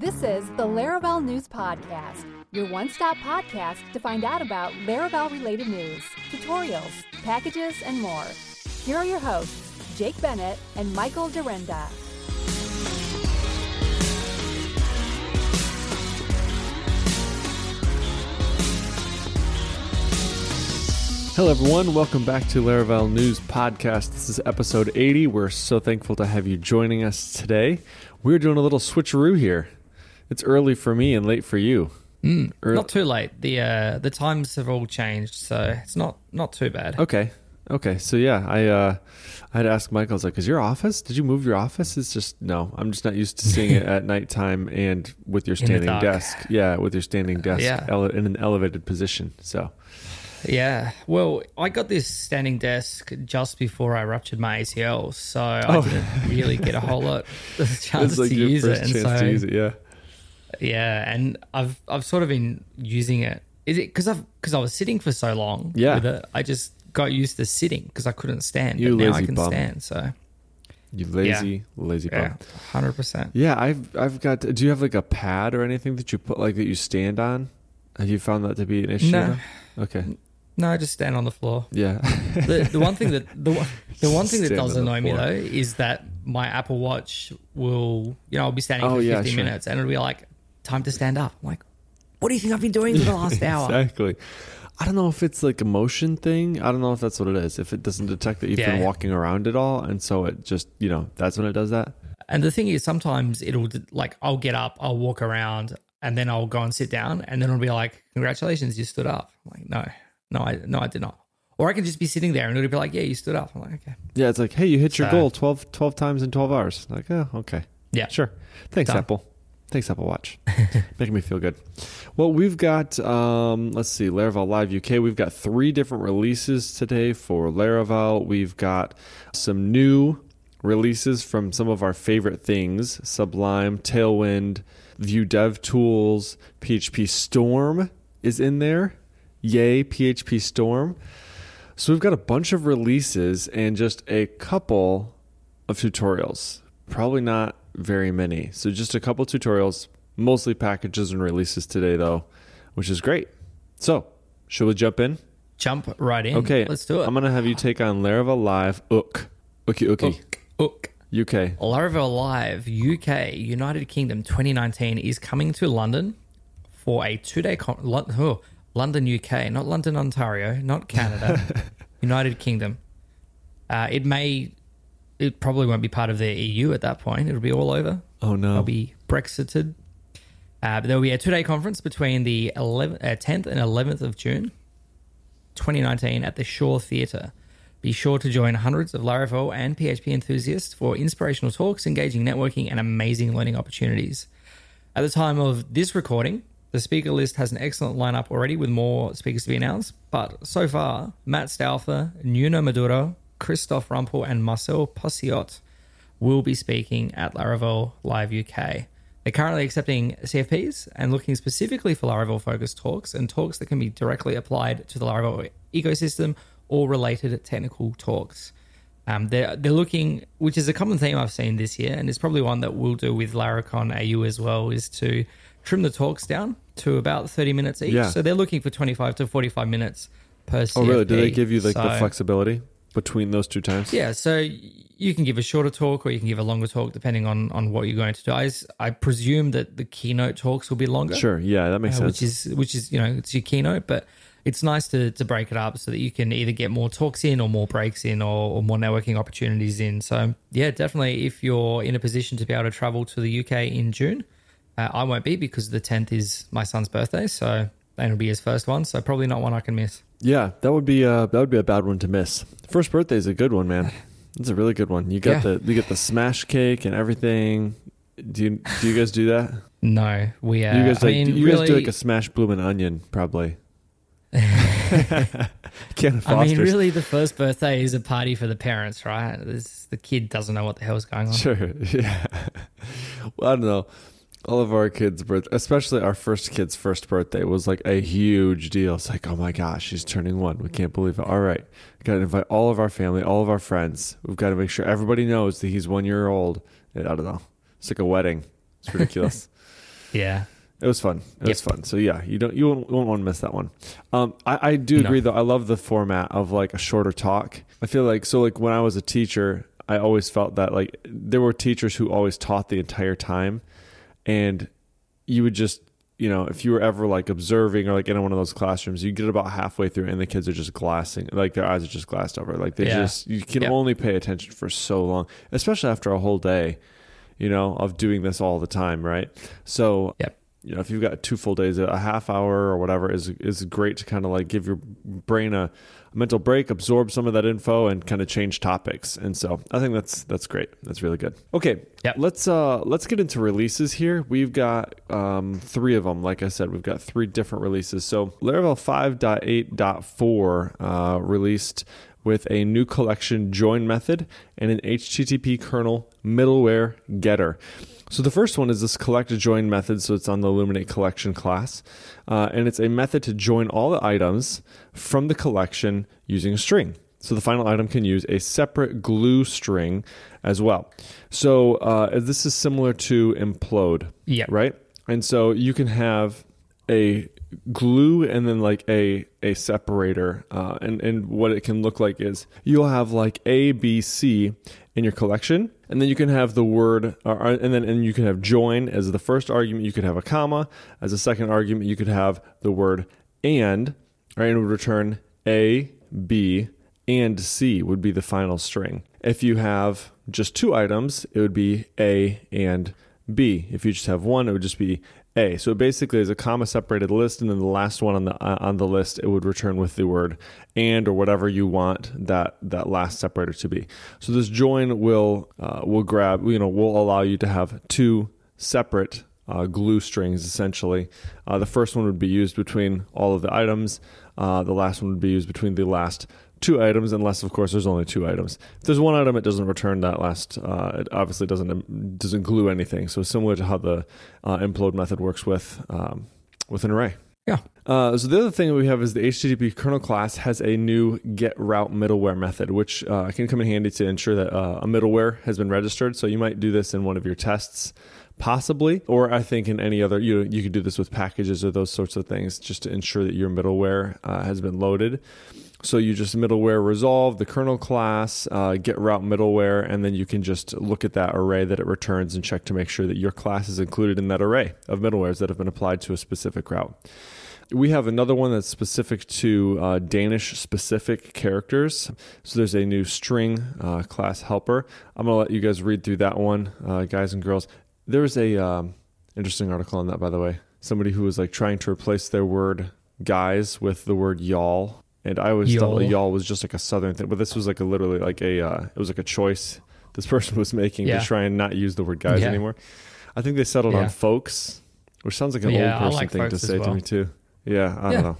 This is the Laravel News Podcast, your one-stop podcast to find out about Laravel-related news, tutorials, packages, and more. Here are your hosts, Jake Bennett and Michael Durenda. Hello, everyone. Welcome back to Laravel News Podcast. This is episode 80. We're so thankful to have you joining us today. We're doing a little switcheroo here. It's early for me and late for you. Not too late. The times have all changed, so it's not too bad. Okay. So yeah, I had to ask Michael. I was like, "Is your office? Did you move your office?" It's just no. I'm just not used to seeing it at nighttime and with your standing desk. Yeah, with your standing desk in an elevated position. So. Yeah, well, I got this standing desk just before I ruptured my ACL, so I didn't really get a whole lot of chances to use it. It's like your first chance to use it, yeah. Yeah, and I've sort of been using it. Is it because I was sitting for so long? Yeah, with it, I just got used to sitting because I couldn't stand. You but lazy now I can bum. Stand, so. You lazy bum. 100%. Yeah, I've got. Do you have like a pad or anything that you put like that you stand on? Have you found that to be an issue? No. Okay. No, I just stand on the floor. Yeah. the one thing that the one thing that does annoy me though is that my Apple Watch will, I'll be standing for 50 minutes and it'll be like, time to stand up. I'm like, what do you think I've been doing for the last hour? Exactly. I don't know if it's like a motion thing. I don't know if that's what it is. If it doesn't detect that you've been walking around at all, and so it just, that's when it does that. And the thing is, sometimes it'll like, I'll get up, I'll walk around, and then I'll go and sit down, and then it'll be like, congratulations, you stood up. I'm like, No, I did not. Or I can just be sitting there and it'll be like, yeah, you stood up. I'm like, okay. Yeah, it's like, hey, you hit your goal 12 times in 12 hours. Like, oh, okay. Yeah. Sure. Thanks, Apple. Thanks, Apple Watch. Making me feel good. Well, we've got, let's see, Laravel Live UK. We've got 3 different releases today for Laravel. We've got some new releases from some of our favorite things, Sublime, Tailwind, Vue Dev Tools, PHP Storm is in there. Yay, PHP Storm. So we've got a bunch of releases and just a couple of tutorials. Probably not very many. So just a couple tutorials, mostly packages and releases today though, which is great. So should we jump in? Jump right in. Okay. Let's do it. I'm going to have you take on Laravel Live UK. Laravel Live UK, United Kingdom 2019 is coming to London for a 2-day London, UK, not London, Ontario, not Canada, United Kingdom. It probably won't be part of the EU at that point. It'll be all over. Oh, no. It'll be Brexited. But there'll be a 2-day conference between the 10th and 11th of June, 2019 at the Shaw Theatre. Be sure to join hundreds of Laravel and PHP enthusiasts for inspirational talks, engaging networking, and amazing learning opportunities. At the time of this recording, the speaker list has an excellent lineup already with more speakers to be announced, but so far, Matt Stauffer, Nuno Maduro, Christoph Rumpel, and Marcel Passiot will be speaking at Laravel Live UK. They're currently accepting CFPs and looking specifically for Laravel-focused talks and talks that can be directly applied to the Laravel ecosystem or related technical talks. They're looking, which is a common theme I've seen this year, and it's probably one that we'll do with Laracon AU as well, is to trim the talks down to about 30 minutes each. Yeah. So they're looking for 25 to 45 minutes per CFP. Oh, really? Do they give you the flexibility between those two times? Yeah. So you can give a shorter talk or you can give a longer talk depending on what you're going to do. I presume that the keynote talks will be longer. Sure. Yeah, that makes sense. Which is, it's your keynote, but it's nice to break it up so that you can either get more talks in or more breaks in or more networking opportunities in. So yeah, definitely if you're in a position to be able to travel to the UK in June, I won't be because the 10th is my son's birthday, so it'll be his first one. So probably not one I can miss. Yeah, that would be a bad one to miss. First birthday is a good one, man. It's a really good one. You got you get the smash cake and everything. Do you guys do that? No, we are. You guys do like a smash bloomin' onion probably. Really, the first birthday is a party for the parents, right? The kid doesn't know what the hell's going on. Sure, yeah. Well, I don't know. All of our kids' birthdays, especially our first kid's first birthday, was like a huge deal. It's like, oh my gosh, she's turning 1. We can't believe it. All right. We've got to invite all of our family, all of our friends. We've got to make sure everybody knows that he's 1 year old. I don't know. It's like a wedding. It's ridiculous. Yeah. It was fun. It was fun. So yeah, you won't want to miss that one. I do agree though. I love the format of like a shorter talk. I feel like, so like when I was a teacher, I always felt that like there were teachers who always taught the entire time, and you would just, you know, if you were ever like observing or like in one of those classrooms, you get about halfway through and the kids are just glassing, like their eyes are just glassed over. Like you can only pay attention for so long, especially after a whole day, you know, of doing this all the time. Right. So you know, if you've got 2 full days, a half hour or whatever is great to kind of like give your brain a mental break, absorb some of that info, and kind of change topics. And so I think that's great. That's really good. Okay. Yep. Let's get into releases here. We've got 3 of them. Like I said, we've got 3 different releases. So Laravel 5.8.4 released with a new collection join method and an HTTP kernel middleware getter. So the first one is this collect join method. So it's on the Illuminate Collection class. And it's a method to join all the items from the collection using a string. So the final item can use a separate glue string as well. So this is similar to implode, right? And so you can have a glue and then like a separator. And what it can look like is you'll have like A, B, C in your collection. And then you can have the word, and you can have join as the first argument. You could have a comma as a second argument. You could have the word and, right? And it would return A, B, and C would be the final string. If you have just 2 items, it would be A and B. If you just have 1, it would just be A. So it basically is a comma separated list, and then the last one on the list, it would return with the word and, or whatever you want that last separator to be. So this join will allow you to have 2 separate glue strings essentially. The first one would be used between all of the items. The last one would be used between the last 2 items, unless of course there's only 2 items. If there's 1 item, it doesn't return that last. It obviously doesn't glue anything. So similar to how the implode method works with an array. Yeah. So the other thing we have is the HTTP kernel class has a new get route middleware method, which can come in handy to ensure that a middleware has been registered. So you might do this in one of your tests, possibly, or I think in any other, you could do this with packages or those sorts of things, just to ensure that your middleware has been loaded. So you just middleware resolve the kernel class, get route middleware, and then you can just look at that array that it returns and check to make sure that your class is included in that array of middlewares that have been applied to a specific route. We have another one that's specific to Danish-specific characters. So there's a new string class helper. I'm going to let you guys read through that one, guys and girls. There's a interesting article on that, by the way. Somebody who was like trying to replace their word guys with the word y'all. And I always thought y'all was just like a southern thing, but this was like it was like a choice this person was making to try and not use the word guys anymore. I think they settled on folks, which sounds like an old person thing to say to me too. Yeah, I don't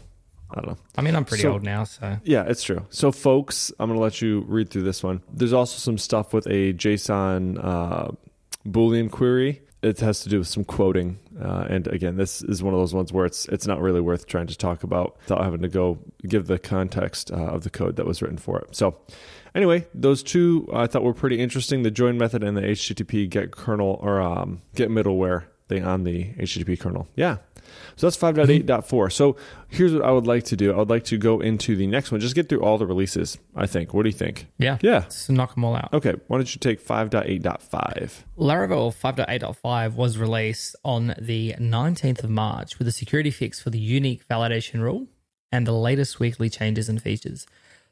know. I mean, I'm pretty old now, so. Yeah, it's true. So folks, I'm going to let you read through this one. There's also some stuff with a JSON Boolean query. It has to do with some quoting. And again, this is one of those ones where it's not really worth trying to talk about without having to go give the context of the code that was written for it. So anyway, those 2 I thought were pretty interesting, the join method and the HTTP get kernel or get middleware thing on the HTTP kernel. Yeah. So that's 5.8.4. So here's what I would like to do. I would like to go into the next one. Just get through all the releases, I think. What do you think? Yeah. Yeah. Let's knock them all out. Okay. Why don't you take 5.8.5? Laravel 5.8.5 was released on the 19th of March with a security fix for the unique validation rule and the latest weekly changes and features.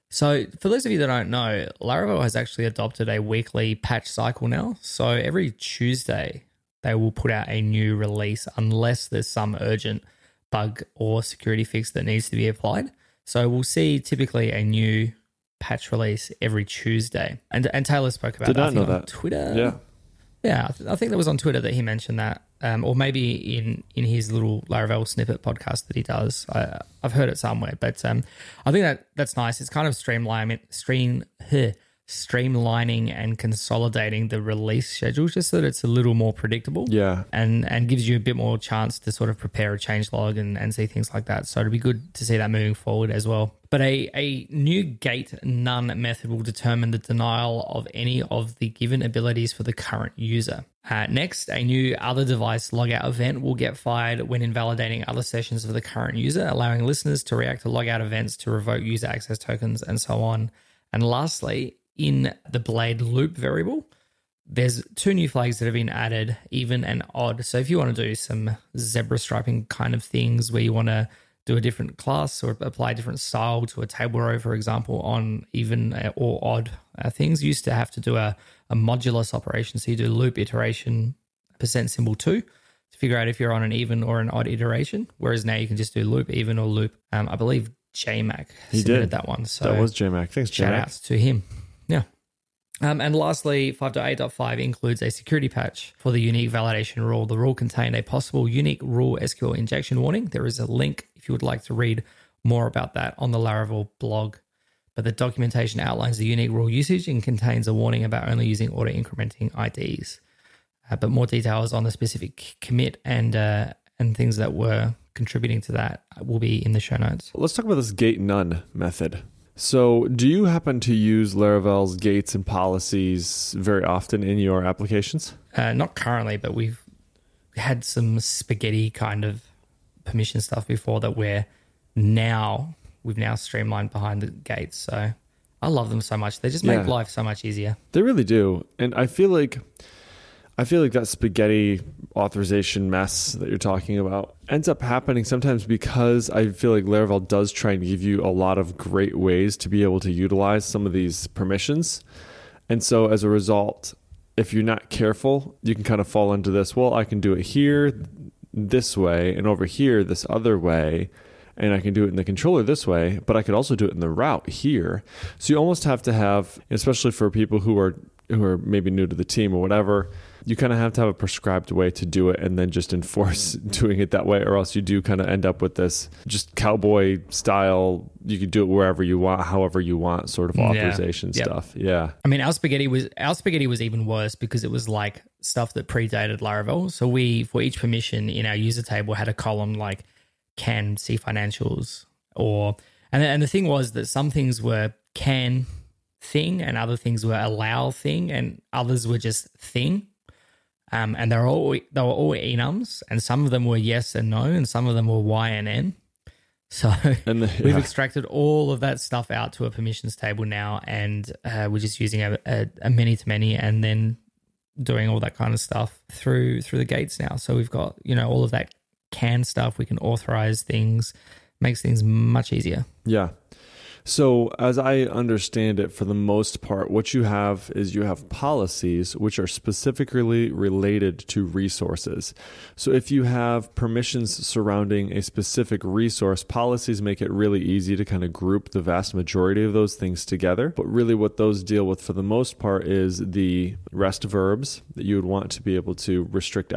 So for those of you that don't know, Laravel has actually adopted a weekly patch cycle now. So every Tuesday, they will put out a new release unless there's some urgent bug or security fix that needs to be applied. So we'll see typically a new patch release every Tuesday. And Taylor spoke about that on Twitter. Yeah. Yeah, I think that was on Twitter that he mentioned that, or maybe in his little Laravel snippet podcast that he does. I've heard it somewhere, but I think that's nice. It's kind of streamlining and consolidating the release schedule just so that it's a little more predictable. Yeah. And gives you a bit more chance to sort of prepare a change log and see things like that. So it'd be good to see that moving forward as well. But a new gate none method will determine the denial of any of the given abilities for the current user. Next, a new other device logout event will get fired when invalidating other sessions of the current user, allowing listeners to react to logout events to revoke user access tokens and so on. And lastly, in the Blade loop variable, there's two new flags that have been added, even and odd. So if you want to do some zebra striping kind of things where you want to do a different class or apply a different style to a table row, for example, on even or odd things, you used to have to do a modulus operation. So you do loop iteration %2 to figure out if you're on an even or an odd iteration, whereas now you can just do loop, even, or loop. I believe JMac submitted that one. So that was JMac. Thanks, JMac. Shout outs to him. Yeah. And lastly, 5.8.5 includes a security patch for the unique validation rule. The rule contained a possible unique rule SQL injection warning. There is a link if you would like to read more about that on the Laravel blog. But the documentation outlines the unique rule usage and contains a warning about only using auto-incrementing IDs. But more details on the specific commit and things that were contributing to that will be in the show notes. Let's talk about this gate none method. So do you happen to use Laravel's gates and policies very often in your applications? Not currently, but we've had some spaghetti kind of permission stuff before that we've now streamlined behind the gates. So I love them so much. They just make life so much easier. They really do. And I feel like that spaghetti authorization mess that you're talking about ends up happening sometimes because I feel like Laravel does try and give you a lot of great ways to be able to utilize some of these permissions. And so as a result, if you're not careful, you can kind of fall into this, well, I can do it here this way and over here this other way, and I can do it in the controller this way, but I could also do it in the route here. So you almost have to have, especially for people who are maybe new to the team or whatever, you kind of have to have a prescribed way to do it and then just enforce doing it that way, or else you do kind of end up with this just cowboy style, you can do it wherever you want, however you want sort of authorization stuff. Yeah. I mean, our spaghetti was even worse because it was like stuff that predated Laravel. So we, for each permission in our user table, had a column like can see financials or, and the thing was that some things were can thing and other things were allow thing and others were just thing. And they were all enums, and some of them were yes and no, and some of them were y and n. So we've extracted all of that stuff out to a permissions table now, and we're just using a many-to-many and then doing all that kind of stuff through the gates now. So we've got, all of that can stuff. We can authorize things, makes things much easier. Yeah. So as I understand it, for the most part, what you have is you have policies which are specifically related to resources. So if you have permissions surrounding a specific resource, policies make it really easy to kind of group the vast majority of those things together. But really what those deal with for the most part is the REST verbs that you would want to be able to restrict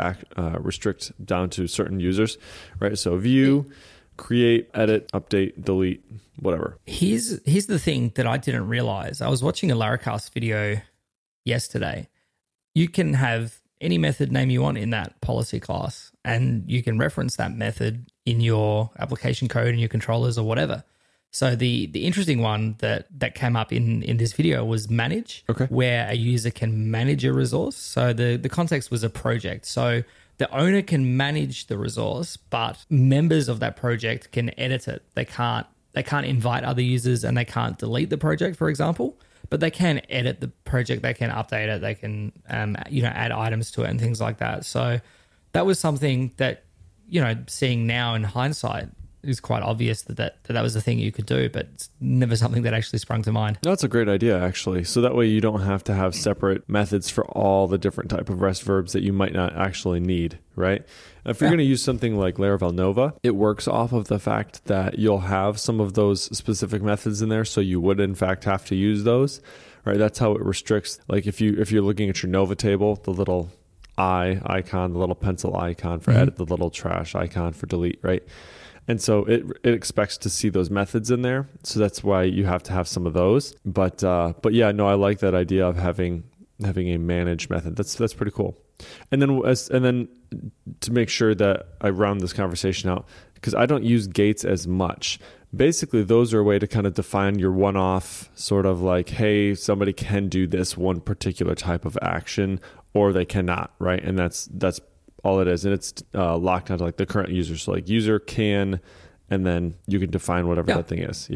down to certain users, right? So view, create, edit, update, delete, whatever. Here's the thing that I didn't realize. I was watching a Laracast video yesterday. You can have any method name you want in that policy class, and you can reference that method in your application code and your controllers or whatever. So the interesting one that came up in this video was manage, where a user can manage a resource. So the context was a project. So the owner can manage the resource, but members of that project can edit it. They can't invite other users, and they can't delete the project, for example, but they can edit the project. They can update it. They can, add items to it and things like that. So that was something that, seeing now in hindsight, it's quite obvious that was the thing you could do, but it's never something that actually sprung to mind. That's a great idea, actually. So that way you don't have to have separate methods for all the different type of REST verbs that you might not actually need, right? If you're going to use something like Laravel Nova, it works off of the fact that you'll have some of those specific methods in there, so you would, in fact, have to use those, right? That's how it restricts. Like if you're looking at your Nova table, the little eye icon, the little pencil icon for edit, the little trash icon for delete, right? And so it expects to see those methods in there. So that's why you have to have some of those. But yeah, no, I like that idea of having a manage method. That's pretty cool. And then to make sure that I round this conversation out, because I don't use gates as much. Basically, those are a way to kind of define your one-off sort of like, hey, somebody can do this one particular type of action or they cannot, right? And that's all it is. And it's locked onto like the current user. So like user can, and then you can define whatever that thing is.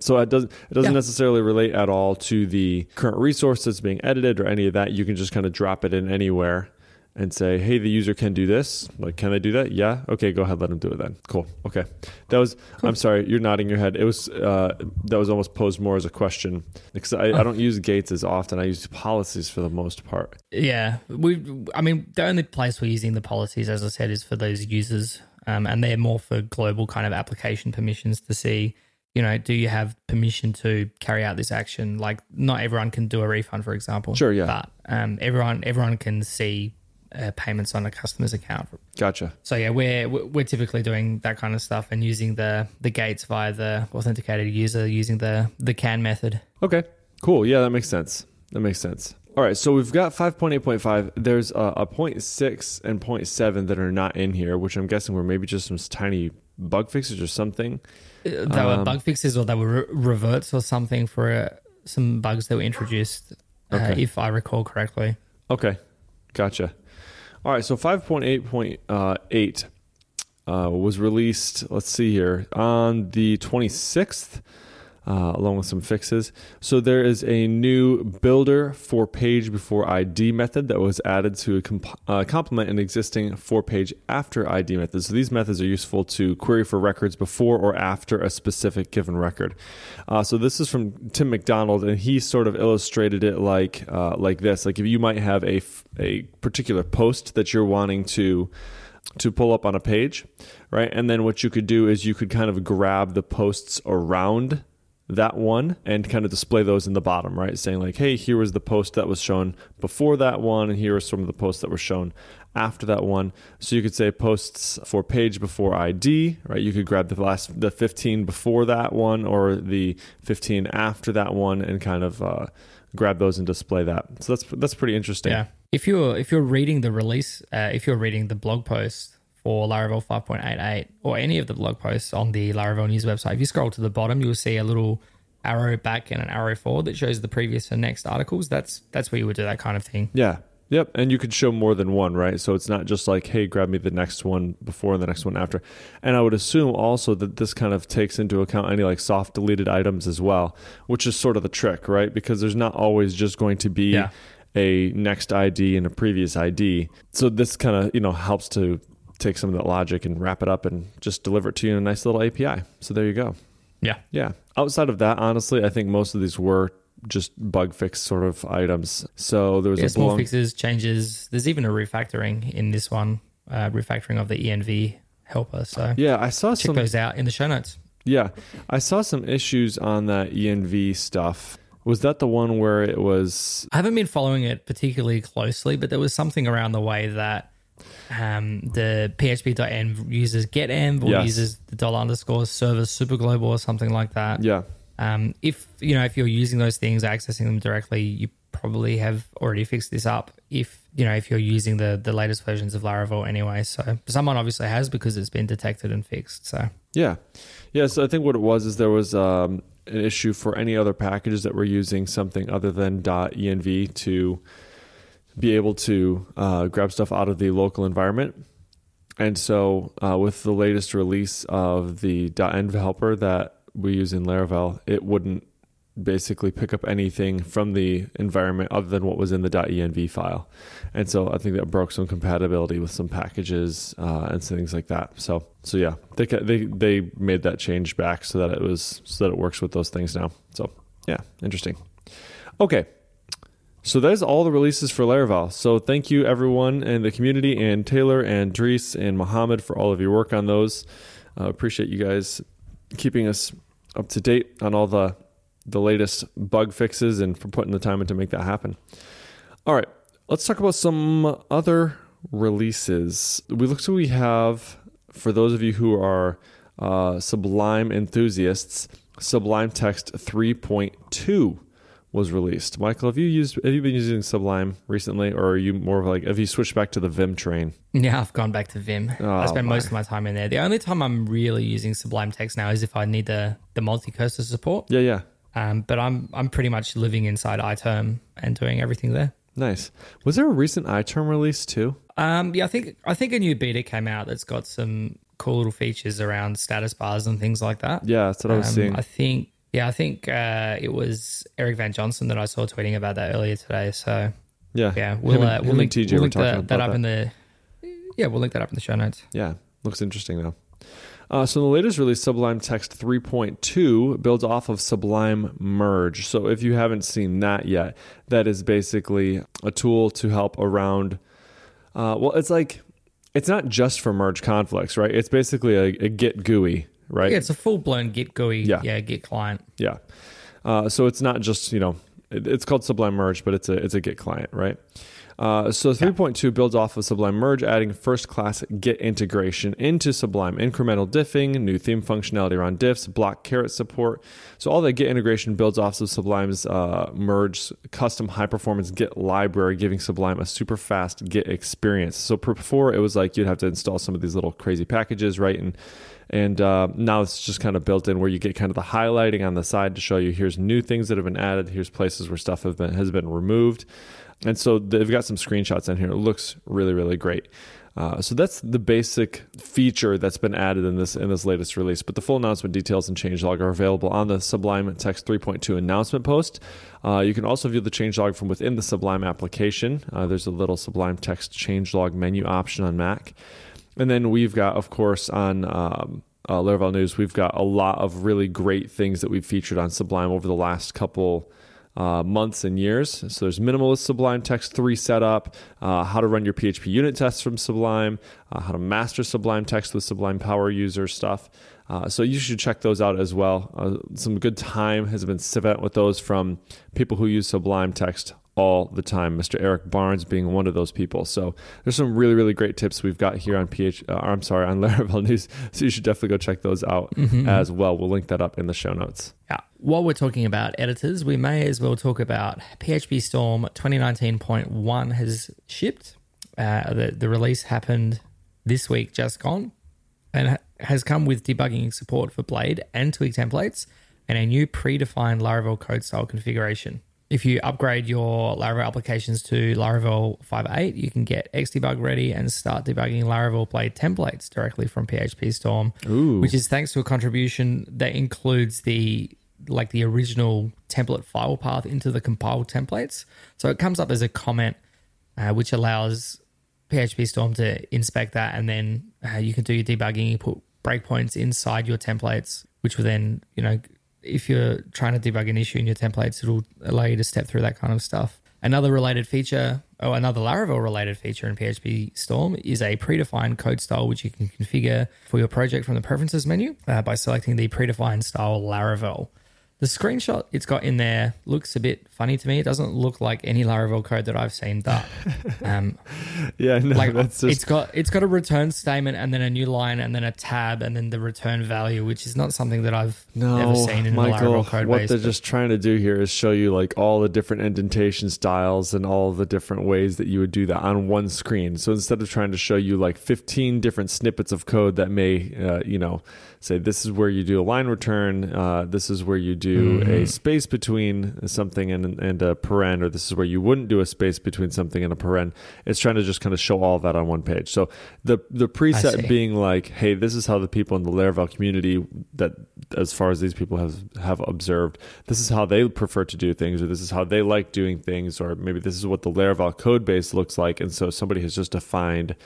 So it doesn't necessarily relate at all to the current resource that's being edited or any of that. You can just kind of drop it in anywhere and say, hey, the user can do this. Like, can they do that? Yeah. Okay, go ahead. Let them do it then. Cool. Okay. That was, cool. I'm sorry, you're nodding your head. It was, that was almost posed more as a question because I don't use gates as often. I use policies for the most part. Yeah. The only place we're using the policies, as I said, is for those users. And they're more for global kind of application permissions to see, you know, do you have permission to carry out this action? Like not everyone can do a refund, for example. Sure. Yeah. But, everyone can see payments on a customer's account. Gotcha. So yeah, we're typically doing that kind of stuff and using the gates via the authenticated user using the can method. Okay, cool. Yeah, that makes sense. All right, so we've got 5.8.5. There's a 0.6 and 0.7 that are not in here, which I'm guessing were maybe just some tiny bug fixes or something. They were bug fixes or they were reverts or something for some bugs that were introduced, okay. If I recall correctly. Okay, gotcha. All right, so 5.8.8 was released, let's see here, on the 26th, along with some fixes. So there is a new builder for page before ID method that was added to complement an existing for page after ID method. So these methods are useful to query for records before or after a specific given record. So this is from Tim McDonald, and he sort of illustrated it like this. Like if you might have a particular post that you're wanting to pull up on a page, right? And then what you could do is you could kind of grab the posts around that one and kind of display those in the bottom, right? Saying like, hey, here was the post that was shown before that one, and here are some of the posts that were shown after that one. So you could say posts for page before ID, right? You could grab the 15 before that one or the 15 after that one and kind of grab those and display that. So that's pretty interesting. Yeah. If you're reading the release, if you're reading the blog post for Laravel 5.88 or any of the blog posts on the Laravel News website, if you scroll to the bottom, you'll see a little arrow back and an arrow forward that shows the previous and next articles. That's where you would do that kind of thing. Yeah. Yep. And you could show more than one, right? So it's not just like, hey, grab me the next one before and the next one after. And I would assume also that this kind of takes into account any like soft deleted items as well, which is sort of the trick, right? Because there's not always just going to be a next ID and a previous ID. So this kind of, you know, helps to take some of that logic and wrap it up and just deliver it to you in a nice little API. So there you go. Yeah. Yeah. Outside of that, honestly, I think most of these were just bug fix sort of items. So there was a small fixes, changes. There's even a refactoring in this one, refactoring of the ENV helper. So yeah, I saw check those out in the show notes. Yeah. I saw some issues on that ENV stuff. Was that the one where it was... I haven't been following it particularly closely, but there was something around the way that the php.env uses getenv or uses the $_ service superglobal or something like that. Yeah. If you know, if you're using those things, accessing them directly, you probably have already fixed this up. If you know, if you're using the latest versions of Laravel anyway, so someone obviously has because it's been detected and fixed. So yeah. So I think what it was is there was an issue for any other packages that were using something other than .env to be able to grab stuff out of the local environment. And so with the latest release of the .env helper that we use in Laravel, it wouldn't basically pick up anything from the environment other than what was in the .env file. And so I think that broke some compatibility with some packages and things like that. So yeah, they made that change back so that it works with those things now. So yeah, interesting. Okay. So that's all the releases for Laravel. So thank you everyone in the community and Taylor and Drees and Muhammad for all of your work on those. Appreciate you guys keeping us up to date on all the latest bug fixes and for putting the time in to make that happen. All right, let's talk about some other releases. We have, for those of you who are Sublime enthusiasts, Sublime Text 3.2. was released. Michael, have you been using Sublime recently, or are you more of like, have you switched back to the Vim train? Yeah, I've gone back to Vim. I spend most of my time in there. The only time I'm really using Sublime Text now is if I need the multi-cursor support. Yeah. But I'm pretty much living inside iTerm and doing everything there. Nice. Was there a recent iTerm release too? Yeah, I think a new beta came out that's got some cool little features around status bars and things like that. Yeah, that's what I was seeing. I think it was Eric Van Johnson that I saw tweeting about that earlier today. So yeah, we'll link that up in the show notes. Yeah, looks interesting though. So the latest release, Sublime Text 3.2, builds off of Sublime Merge. So if you haven't seen that yet, that is basically a tool to help around. It's not just for merge conflicts, right? It's basically a Git GUI, right? Yeah, it's a full-blown Git GUI, Git client. Yeah. So it's not just, it's called Sublime Merge, but it's a Git client, right? So 3.2 builds off of Sublime Merge, adding first-class Git integration into Sublime, incremental diffing, new theme functionality around diffs, block caret support. So all that Git integration builds off of Sublime's Merge custom high-performance Git library, giving Sublime a super-fast Git experience. So before, it was like you'd have to install some of these little crazy packages, right? And now it's just kind of built in where you get kind of the highlighting on the side to show you here's new things that have been added, here's places where stuff has been removed. And so they've got some screenshots in here. It looks really, really great. So that's the basic feature that's been added in this latest release. But the full announcement details and changelog are available on the Sublime Text 3.2 announcement post. You can also view the changelog from within the Sublime application. There's a little Sublime Text changelog menu option on Mac. And then we've got, of course, on Laravel News, we've got a lot of really great things that we've featured on Sublime over the last couple months and years. So there's minimalist Sublime Text 3 setup, how to run your PHP unit tests from Sublime, how to master Sublime Text with Sublime Power User stuff. So you should check those out as well. Some good time has been spent with those from people who use Sublime Text all the time, Mr. Eric Barnes being one of those people. So there's some really, really great tips we've got here on Laravel News. So you should definitely go check those out as well. We'll link that up in the show notes. Yeah. While we're talking about editors, we may as well talk about PHP Storm 2019.1 has shipped. The release happened this week, just gone, and has come with debugging support for Blade and Twig templates and a new predefined Laravel code style configuration. If you upgrade your Laravel applications to Laravel 5.8, you can get Xdebug ready and start debugging Laravel Blade templates directly from PHP Storm, which is thanks to a contribution that includes the original template file path into the compiled templates. So it comes up as a comment, which allows PHP Storm to inspect that, and then you can do your debugging. You put breakpoints inside your templates, which will then, if you're trying to debug an issue in your templates, it'll allow you to step through that kind of stuff. Another Laravel-related feature in PHP Storm is a predefined code style, which you can configure for your project from the preferences menu by selecting the predefined style Laravel. The screenshot it's got in there looks a bit funny to me. It doesn't look like any Laravel code that I've seen done. It's got a return statement and then a new line and then a tab and then the return value, which is not something that I've ever seen in a Laravel code. What they're just trying to do here is show you all the different indentation styles and all the different ways that you would do that on one screen. So instead of trying to show you 15 different snippets of code that may say this is where you do a line return, this is where you do a space between something and a paren, or this is where you wouldn't do a space between something and a paren. It's trying to just kind of show all that on one page. So the preset being hey, this is how the people in the Laravel community that, as far as these people have observed, this is how they prefer to do things, or this is how they like doing things, or maybe this is what the Laravel code base looks like. And so somebody has just defined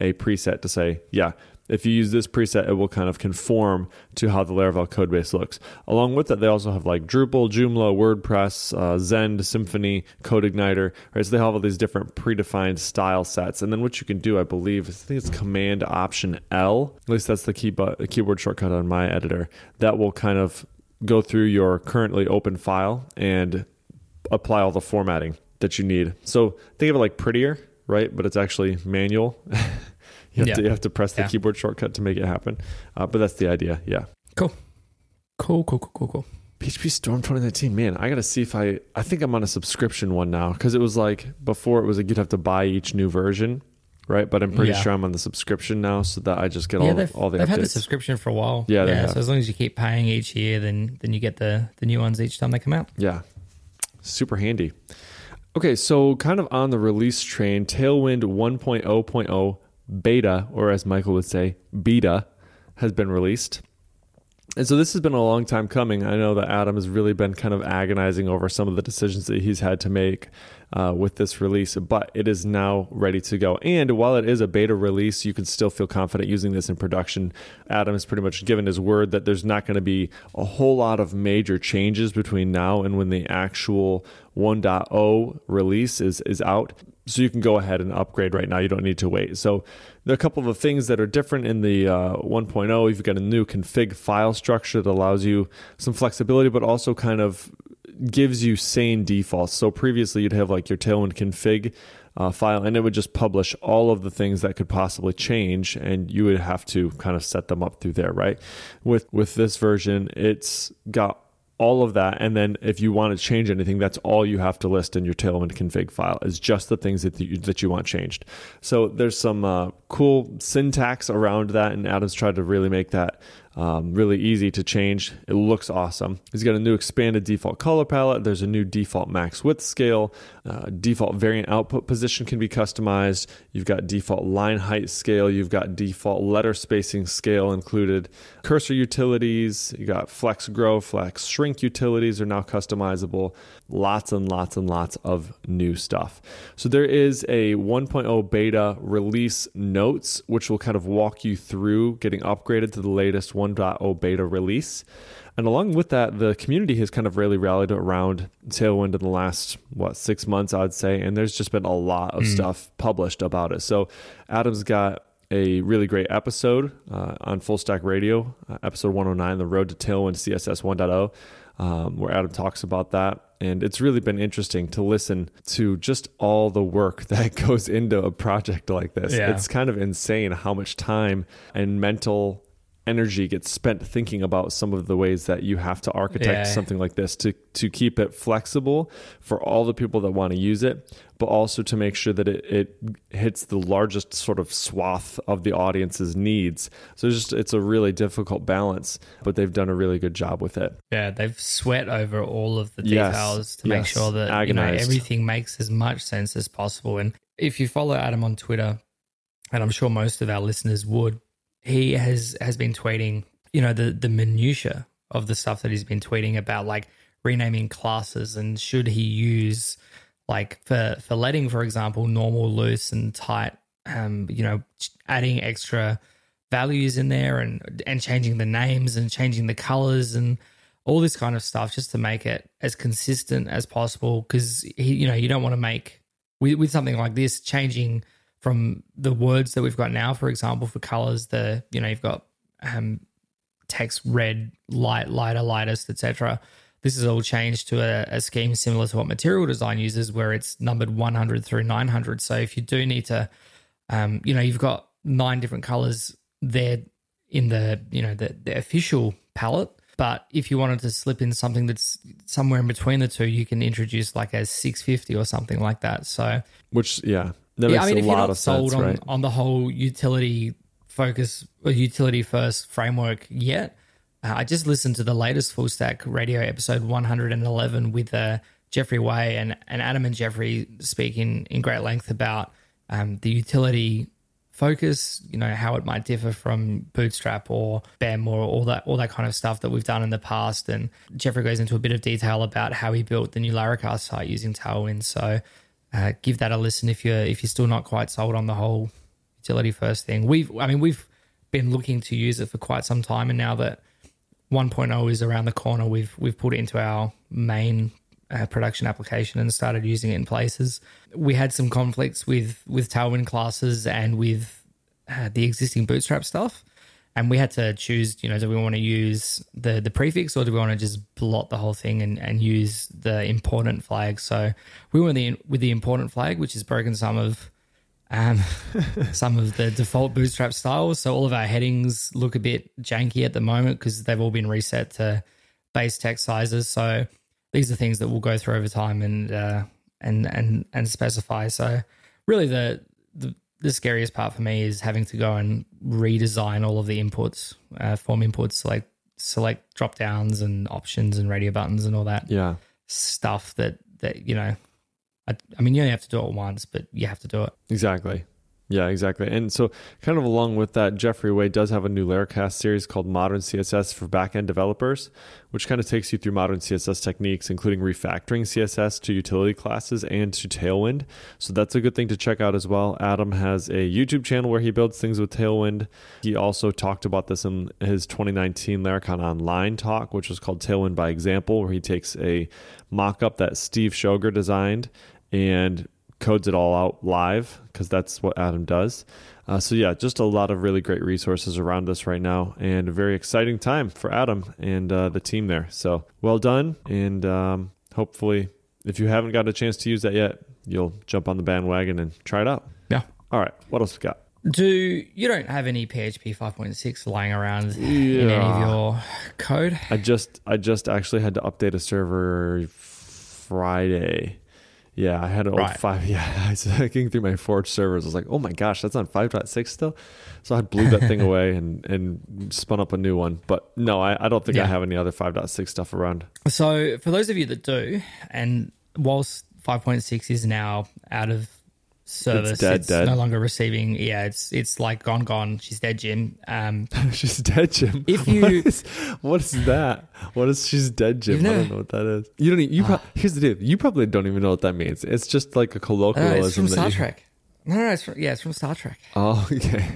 a preset to say, yeah, if you use this preset, it will kind of conform to how the Laravel code base looks. Along with that, they also have Drupal, Joomla, WordPress, Zend, Symfony, CodeIgniter, right? So they have all these different predefined style sets. And then what you can do, I think it's Command Option L. At least that's the keyboard shortcut on my editor. That will kind of go through your currently open file and apply all the formatting that you need. So think of it like Prettier, right? But it's actually manual. You have to press the keyboard shortcut to make it happen. But that's the idea. Yeah. Cool. PHP Storm 2019. Man, I got to see if I think I'm on a subscription one now, because it was before it was you'd have to buy each new version, right? But I'm pretty sure I'm on the subscription now, so that I just get all the updates. They've had the subscription for a while. Yeah. So as long as you keep paying each year, then you get the new ones each time they come out. Yeah. Super handy. Okay, so kind of on the release train, Tailwind 1.0.0 beta, or as Michael would say, beta, has been released. And so this has been a long time coming. I know that Adam has really been kind of agonizing over some of the decisions that he's had to make with this release, but it is now ready to go. And while it is a beta release, you can still feel confident using this in production. Adam has pretty much given his word that there's not going to be a whole lot of major changes between now and when the actual 1.0 release is out. So you can go ahead and upgrade right now. You don't need to wait. So there are a couple of things that are different in the 1.0. You've got a new config file structure that allows you some flexibility, but also kind of gives you sane defaults. So previously you'd have like your Tailwind config file, and it would just publish all of the things that could possibly change, and you would have to kind of set them up through there, right? With this version, it's got all of that, and then if you want to change anything, that's all you have to list in your Tailwind config file is just the things that you want changed. So there's some cool syntax around that, and Adam's tried to really make that really easy to change. It looks awesome. He's got a new expanded default color palette. There's a new default max width scale. Default variant output position can be customized. You've got default line height scale. You've got default letter spacing scale included. Cursor utilities. You got flex grow, flex shrink utilities are now customizable. Lots and lots and lots of new stuff. So there is a 1.0 beta release notes, which will kind of walk you through getting upgraded to the latest 1.0 beta release. And along with that, the community has kind of really rallied around Tailwind in the last, 6 months, I'd say. And there's just been a lot of stuff published about it. So Adam's got a really great episode on Full Stack Radio, episode 109, The Road to Tailwind CSS 1.0, where Adam talks about that. And it's really been interesting to listen to just all the work that goes into a project like this. Yeah. It's kind of insane how much time and mental energy gets spent thinking about some of the ways that you have to architect something like this to keep it flexible for all the people that want to use it, but also to make sure that it hits the largest sort of swath of the audience's needs. So it's a really difficult balance, but they've done a really good job with it. Yeah, they've sweat over all of the details to make sure that everything makes as much sense as possible. And if you follow Adam on Twitter, and I'm sure most of our listeners would, he has been tweeting, the minutiae of the stuff that he's been tweeting about, like renaming classes and should he use, like for letting, for example, normal, loose and tight, adding extra values in there and changing the names and changing the colors and all this kind of stuff just to make it as consistent as possible. Because, you don't want to make, with something like this, changing from the words that we've got now, for example, for colors, you've got text, red, light, lighter, lightest, etc. This is all changed to a scheme similar to what material design uses, where it's numbered 100 through 900. So if you do need to, you've got 9 different colors there in the official palette. But if you wanted to slip in something that's somewhere in between the two, you can introduce like a 650 or something like that. So That makes a lot of sense, right? On the whole utility focus or utility first framework yet, I just listened to the latest Full Stack Radio episode 111 with Jeffrey Way and Adam and Jeffrey speaking in great length about the utility focus, how it might differ from Bootstrap or BEM or all that kind of stuff that we've done in the past. And Jeffrey goes into a bit of detail about how he built the new Laracon site using Tailwind. So give that a listen if you're still not quite sold on the whole utility first thing. We've been looking to use it for quite some time, and now that 1.0 is around the corner, we've put it into our main production application and started using it in places. We had some conflicts with Tailwind classes and with the existing Bootstrap stuff, and we had to choose, do we want to use the prefix or do we want to just blot the whole thing and use the important flag? So we went with the important flag, which has broken some of the default Bootstrap styles. So all of our headings look a bit janky at the moment because they've all been reset to base text sizes. So these are things that we'll go through over time and specify. So really the scariest part for me is having to go and redesign all of the inputs, form inputs, like select drop downs and options and radio buttons and all that stuff that I mean, you only have to do it once, but you have to do it. Exactly. Yeah, exactly. And so kind of along with that, Jeffrey Way does have a new Laracast series called Modern CSS for Backend Developers, which kind of takes you through modern CSS techniques, including refactoring CSS to utility classes and to Tailwind. So that's a good thing to check out as well. Adam has a YouTube channel where he builds things with Tailwind. He also talked about this in his 2019 Laracon Online talk, which was called Tailwind by Example, where he takes a mock-up that Steve Shoger designed and codes it all out live, because that's what Adam does. So yeah, just a lot of really great resources around us right now, and a very exciting time for Adam and the team there. So well done. And hopefully, if you haven't got a chance to use that yet, you'll jump on the bandwagon and try it out. Yeah. All right. What else we got? You don't have any PHP 5.6 lying around in any of your code? I just actually had to update a server Friday. Yeah, I had an old 5. Yeah, I was looking through my Forge servers. I was like, oh my gosh, that's on 5.6 still? So I blew that thing away and spun up a new one. But no, I don't think I have any other 5.6 stuff around. So for those of you that do, and whilst 5.6 is now out of service, it's dead. No longer receiving. Yeah, it's like gone. She's dead, Jim. She's dead, Jim. If you, what is that? What is she's dead, Jim? I don't know what that is. You don't. Here's the deal. You probably don't even know what that means. It's just like a colloquialism. It's from Star Trek. No, it's from Star Trek. Oh, okay.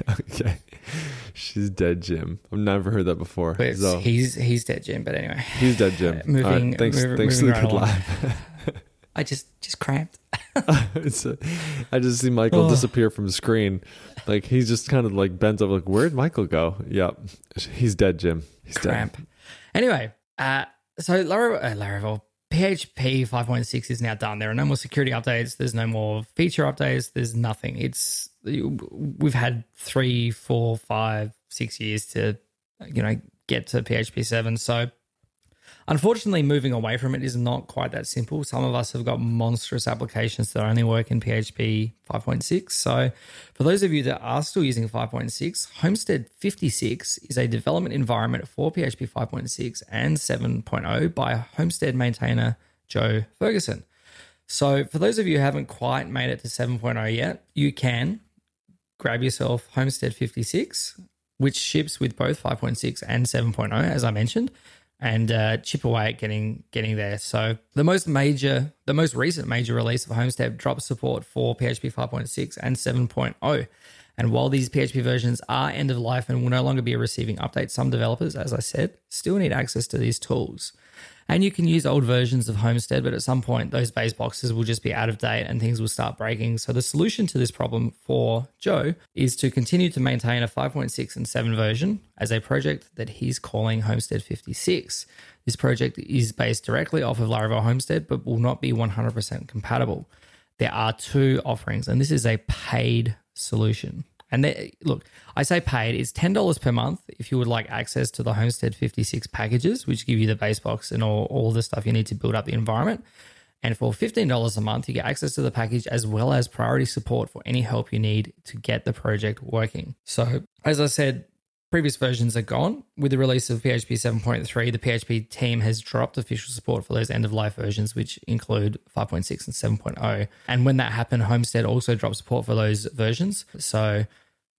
She's dead, Jim. I've never heard that before. So. He's dead, Jim. But anyway, he's dead, Jim. Moving. Right, thanks for the good laugh. I just cramped. I just see Michael disappear from the screen. Like, he's just kind of like bends over like, where'd Michael go? Yep. He's dead, Jim. He's dead. Anyway, so Laravel, PHP 5.6 is now done. There are no more security updates. There's no more feature updates. There's nothing. We've had 3, 4, 5, 6 years to, get to PHP 7. So unfortunately, moving away from it is not quite that simple. Some of us have got monstrous applications that only work in PHP 5.6. So for those of you that are still using 5.6, Homestead 56 is a development environment for PHP 5.6 and 7.0 by Homestead maintainer Joe Ferguson. So for those of you who haven't quite made it to 7.0 yet, you can grab yourself Homestead 56, which ships with both 5.6 and 7.0, as I mentioned, and chip away at getting there. So the most recent major release of Homestead drops support for PHP 5.6 and 7.0. And while these PHP versions are end of life and will no longer be receiving updates, some developers, as I said, still need access to these tools. And you can use old versions of Homestead, but at some point those base boxes will just be out of date and things will start breaking. So the solution to this problem for Joe is to continue to maintain a 5.6 and 7 version as a project that he's calling Homestead 56. This project is based directly off of Laravel Homestead, but will not be 100% compatible. There are 2 offerings, and this is a paid solution. And look, I say paid, it's $10 per month if you would like access to the Homestead 56 packages, which give you the base box and all the stuff you need to build up the environment. And for $15 a month, you get access to the package as well as priority support for any help you need to get the project working. So as I said, previous versions are gone. With the release of PHP 7.3, the PHP team has dropped official support for those end-of-life versions, which include 5.6 and 7.0. And when that happened, Homestead also dropped support for those versions. So,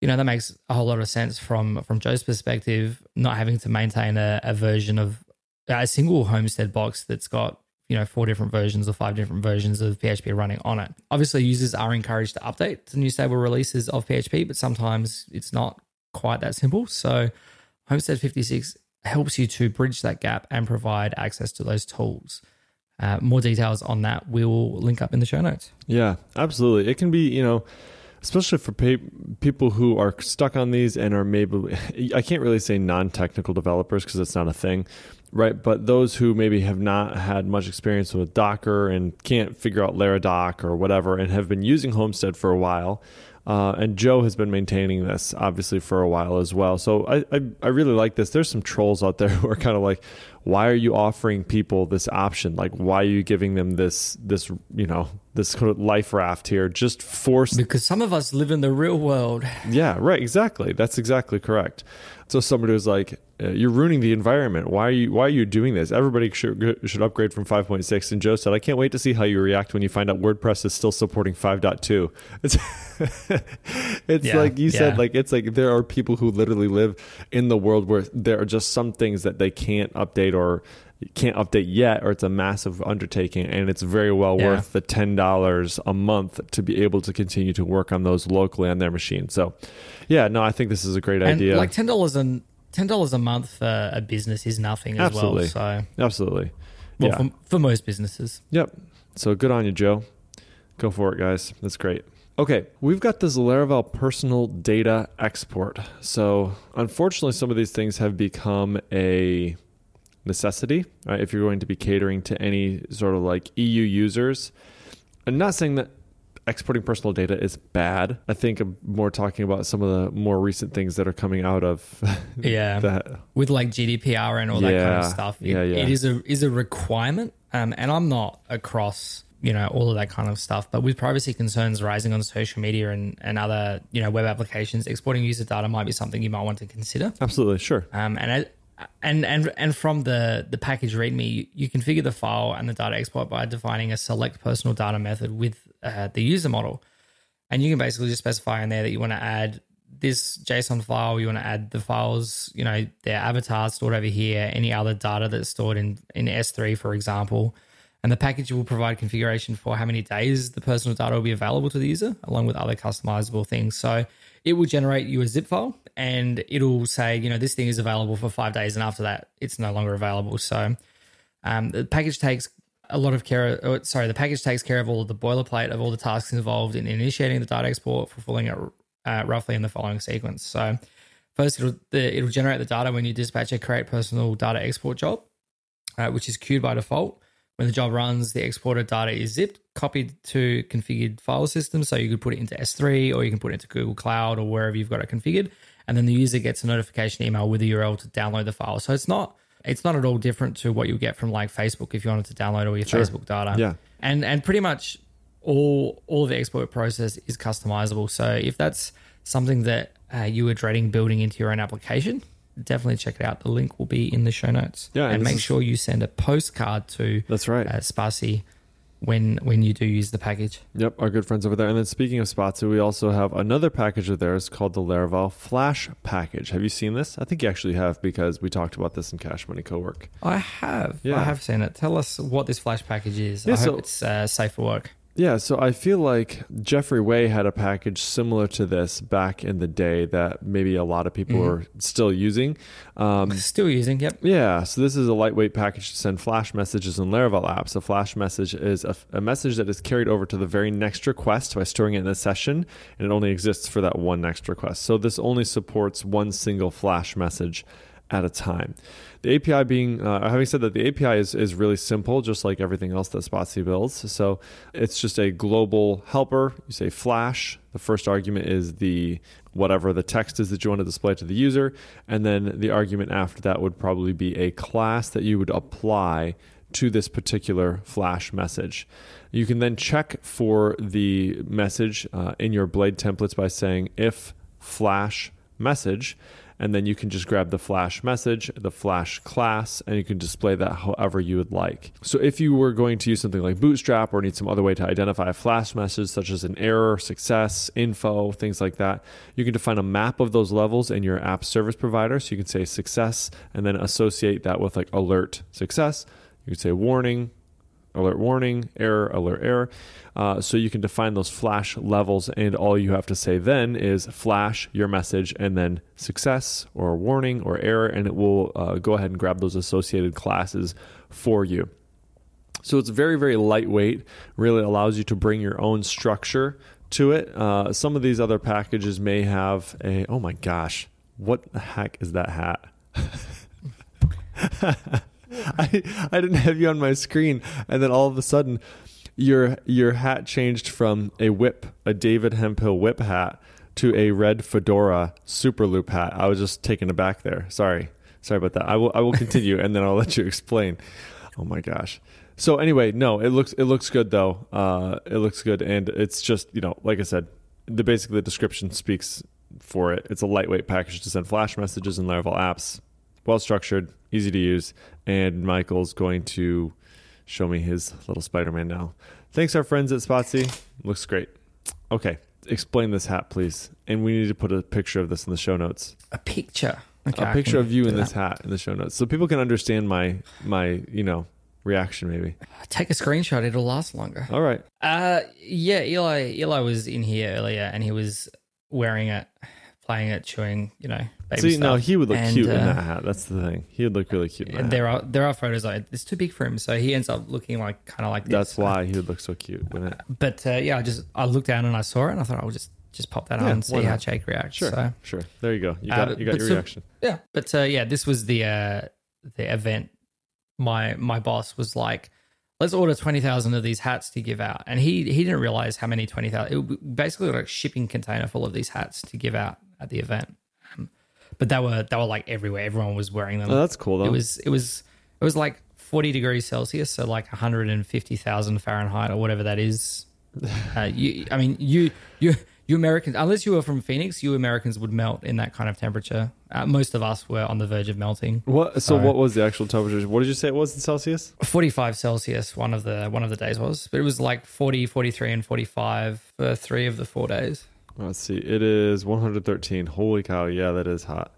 that makes a whole lot of sense from Joe's perspective, not having to maintain a version of a single Homestead box that's got 4 different versions or 5 different versions of PHP running on it. Obviously, users are encouraged to update to new stable releases of PHP, but sometimes it's not quite that simple. So Homestead 56 helps you to bridge that gap and provide access to those tools. More details on that we will link up in the show notes. Yeah, absolutely. It can be, especially for people who are stuck on these and are maybe, I can't really say non-technical developers because it's not a thing, right? But those who maybe have not had much experience with Docker and can't figure out LaraDoc or whatever and have been using Homestead for a while. And Joe has been maintaining this, obviously, for a while as well. So I really like this. There's some trolls out there who are kind of like, why are you offering people this option? Like, why are you giving them this kind of life raft here? Because some of us live in the real world. Yeah, right. Exactly. That's exactly correct. So somebody was like, you're ruining the environment. Why are you doing this? Everybody should upgrade from 5.6. And Joe said, I can't wait to see how you react when you find out WordPress is still supporting 5.2. It's like there are people who literally live in the world where there are just some things that they can't update yet, or it's a massive undertaking, and it's very well worth the $10 a month to be able to continue to work on those locally on their machine. So I think this is a great idea. Like $10 a month for a business is nothing as well. So absolutely. Well, for most businesses. Yep. So good on you, Joe. Go for it, guys. That's great. Okay, we've got this Laravel personal data export. So unfortunately, some of these things have become a necessity, right? If you're going to be catering to any sort of like EU users. I'm not saying that exporting personal data is bad. I think I'm more talking about some of the more recent things that are coming out of with like GDPR and all that kind of stuff. It is a requirement, and I'm not across all of that kind of stuff. But with privacy concerns rising on social media and other web applications, exporting user data might be something you might want to consider. Absolutely, sure. And from the package README, you configure the file and the data export by defining a select personal data method with the user model. And you can basically just specify in there that you want to add this JSON file, you want to add the files, their avatars stored over here, any other data that's stored in S3, for example. And the package will provide configuration for how many days the personal data will be available to the user, along with other customizable things. So it will generate you a zip file, and it'll say, this thing is available for 5 days, and after that, it's no longer available. So the package takes care of all of the boilerplate of all the tasks involved in initiating the data export, fulfilling it roughly in the following sequence. So first, it'll generate the data when you dispatch a create personal data export job, which is queued by default. When the job runs, the exported data is zipped, copied to configured file system. So you could put it into S3, or you can put it into Google Cloud, or wherever you've got it configured. And then the user gets a notification email with a URL to download the file. So it's not at all different to what you'll get from like Facebook if you wanted to download all your Facebook data. Yeah. And pretty much all of the export process is customizable. So if that's something that you were dreading building into your own application, definitely check it out. The link will be in the show notes. Yeah, and make sure you send a postcard to Sparsy when you do use the package. Yep, our good friends over there. And then speaking of Sparsy, we also have another package of theirs called the Laravel Flash package. Have you seen this? I think you actually have, because we talked about this in Cash Money Cowork. I have. Yeah. I have seen it. Tell us what this Flash package is. Yeah, I hope it's safe for work. Yeah, so I feel like Jeffrey Way had a package similar to this back in the day that maybe a lot of people are still using. Yep. Yeah, so this is a lightweight package to send Flash messages in Laravel apps. A Flash message is a message that is carried over to the very next request by storing it in a session, and it only exists for that one next request. So this only supports one single Flash message at a time. The API being, having said that, the API is really simple, just like everything else that Spatsy builds. So it's just a global helper. You say Flash. The first argument is whatever the text is that you want to display to the user. And then the argument after that would probably be a class that you would apply to this particular Flash message. You can then check for the message in your Blade templates by saying if Flash message. And then you can just grab the Flash message, the Flash class, and you can display that however you would like. So if you were going to use something like Bootstrap or need some other way to identify a Flash message, such as an error, success, info, things like that, you can define a map of those levels in your app service provider. So you can say success and then associate that with like alert success. You can say warning, alert warning, error, alert error. So you can define those Flash levels, and all you have to say then is Flash your message and then success or warning or error, and it will go ahead and grab those associated classes for you. So it's very, very lightweight, really allows you to bring your own structure to it. Some of these other packages may have oh my gosh, what the heck is that hat? I didn't have you on my screen, and then all of a sudden your hat changed from a David Hemphill whip hat to a red fedora super loop hat. I was just taken aback there. Sorry about that. I will continue and then I'll let you explain. Oh my gosh. So anyway, no, it looks good though. It looks good, and it's just, like I said, basically the description speaks for it. It's a lightweight package to send Flash messages in Laravel apps. Well-structured, easy to use. And Michael's going to show me his little Spider-Man now. Thanks, our friends at Spotsy. Looks great. Okay. Explain this hat, please. And we need to put a picture of this in the show notes. A picture? Okay, a picture of you in this hat in the show notes. So people can understand my reaction, maybe. Take a screenshot. It'll last longer. All right. Eli was in here earlier and he was wearing it, playing it, chewing, baby stuff. See, no, he would look cute in that hat. That's the thing. He would look really cute in that hat. There are photos. It's too big for him, so he ends up looking like this. That's why he would look so cute, wouldn't it? But, I looked down and I saw it and I thought I would just pop that on and see how Jake reacts. Sure, sure. There you go. You got your reaction. Yeah, but, this was the event. My boss was like, let's order 20,000 of these hats to give out. And he didn't realize how many 20,000. It would basically like a shipping container full of these hats to give out at the event. But they were like everywhere. Everyone was wearing them. Oh, that's cool though. It was like 40 degrees Celsius, so like 150,000 Fahrenheit or whatever that is. You Americans, unless you were from Phoenix, you Americans would melt in that kind of temperature. Most of us were on the verge of melting. So what was the actual temperature? What did you say it was in Celsius? 45 Celsius, one of the days was. But it was like 40, 43, and 45 for 3 of the 4 days. Let's see. It is 113. Holy cow. Yeah, that is hot.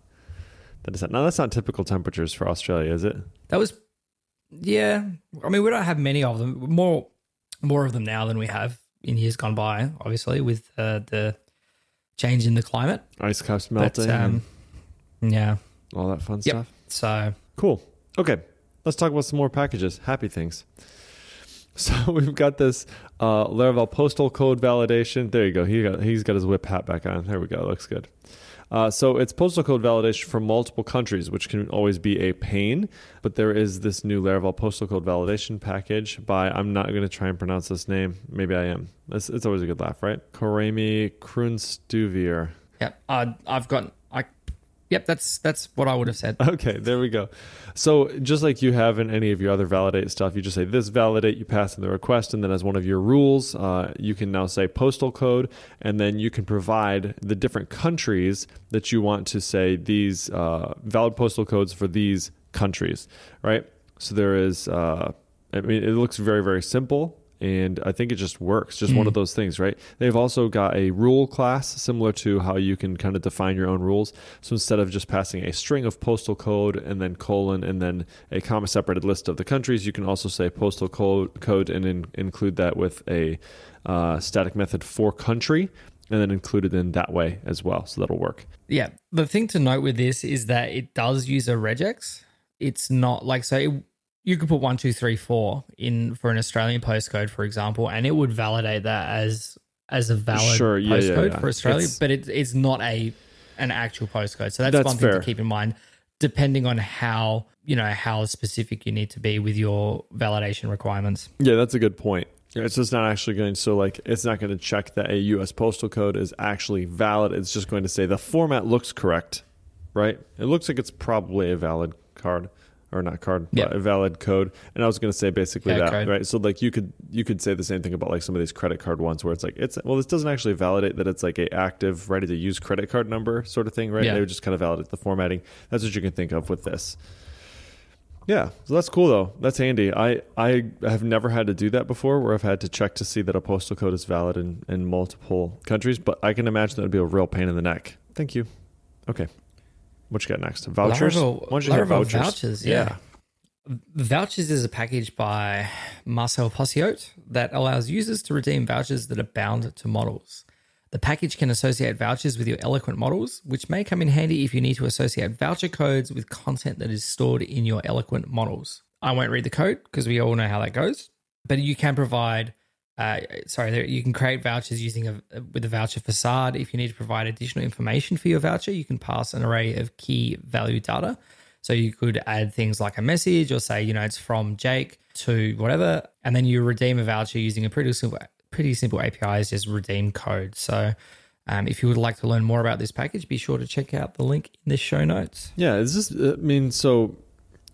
Now, that's not typical temperatures for Australia, is it? I mean, we don't have many of them. More of them now than we have in years gone by, obviously, with the change in the climate. Ice caps melting. But, all that fun stuff. So cool. Okay, let's talk about some more packages. Happy things. So we've got this Laravel postal code validation. There you go. He's got his whip hat back on. There we go. Looks good. So it's postal code validation for multiple countries, which can always be a pain. But there is this new Laravel postal code validation package by, I'm not going to try and pronounce this name. Maybe I am. It's always a good laugh, right? Karemi Krunstuvier. Yep. That's what I would have said. Okay, there we go. So just like you have in any of your other validate stuff, you just say this validate, you pass in the request, and then as one of your rules, you can now say postal code, and then you can provide the different countries that you want to say these valid postal codes for these countries, right? So there is, it looks very, very simple. And I think it just works, one of those things, right? They've also got a rule class similar to how you can kind of define your own rules. So instead of just passing a string of postal code and then colon and then a comma-separated list of the countries, you can also say postal code and include that with a static method for country and then include it in that way as well. So that'll work. Yeah. The thing to note with this is that it does use a regex. It's not like... You could put 1, 2, 3, 4 in for an Australian postcode, for example, and it would validate that as a valid postcode for Australia. But it's not an actual postcode, so that's one thing to keep in mind. Depending on how specific you need to be with your validation requirements. Yeah, that's a good point. It's just not actually going to, it's not going to check that a U.S. postal code is actually valid. It's just going to say the format looks correct, right? It looks like it's probably a valid card. Or not card, but a valid code. And I was going to say basically code. Right? So you could say the same thing about some of these credit card ones where this doesn't actually validate that it's like a active, ready to use credit card number sort of thing, right? Yeah. They would just kind of validate the formatting. That's what you can think of with this. Yeah, so that's cool though. That's handy. I have never had to do that before where I've had to check to see that a postal code is valid in multiple countries, but I can imagine that would be a real pain in the neck. Thank you. Okay. What you got next? Vouchers? Vouchers, yeah. Vouchers is a package by Marcel Passiot that allows users to redeem vouchers that are bound to models. The package can associate vouchers with your Eloquent models, which may come in handy if you need to associate voucher codes with content that is stored in your Eloquent models. I won't read the code because we all know how that goes, but you can provide... you can create vouchers with a voucher facade. If you need to provide additional information for your voucher, you can pass an array of key value data. So you could add things like a message or say, it's from Jake to whatever, and then you redeem a voucher using a pretty simple API is just redeem code. So if you would like to learn more about this package, be sure to check out the link in the show notes. Yeah,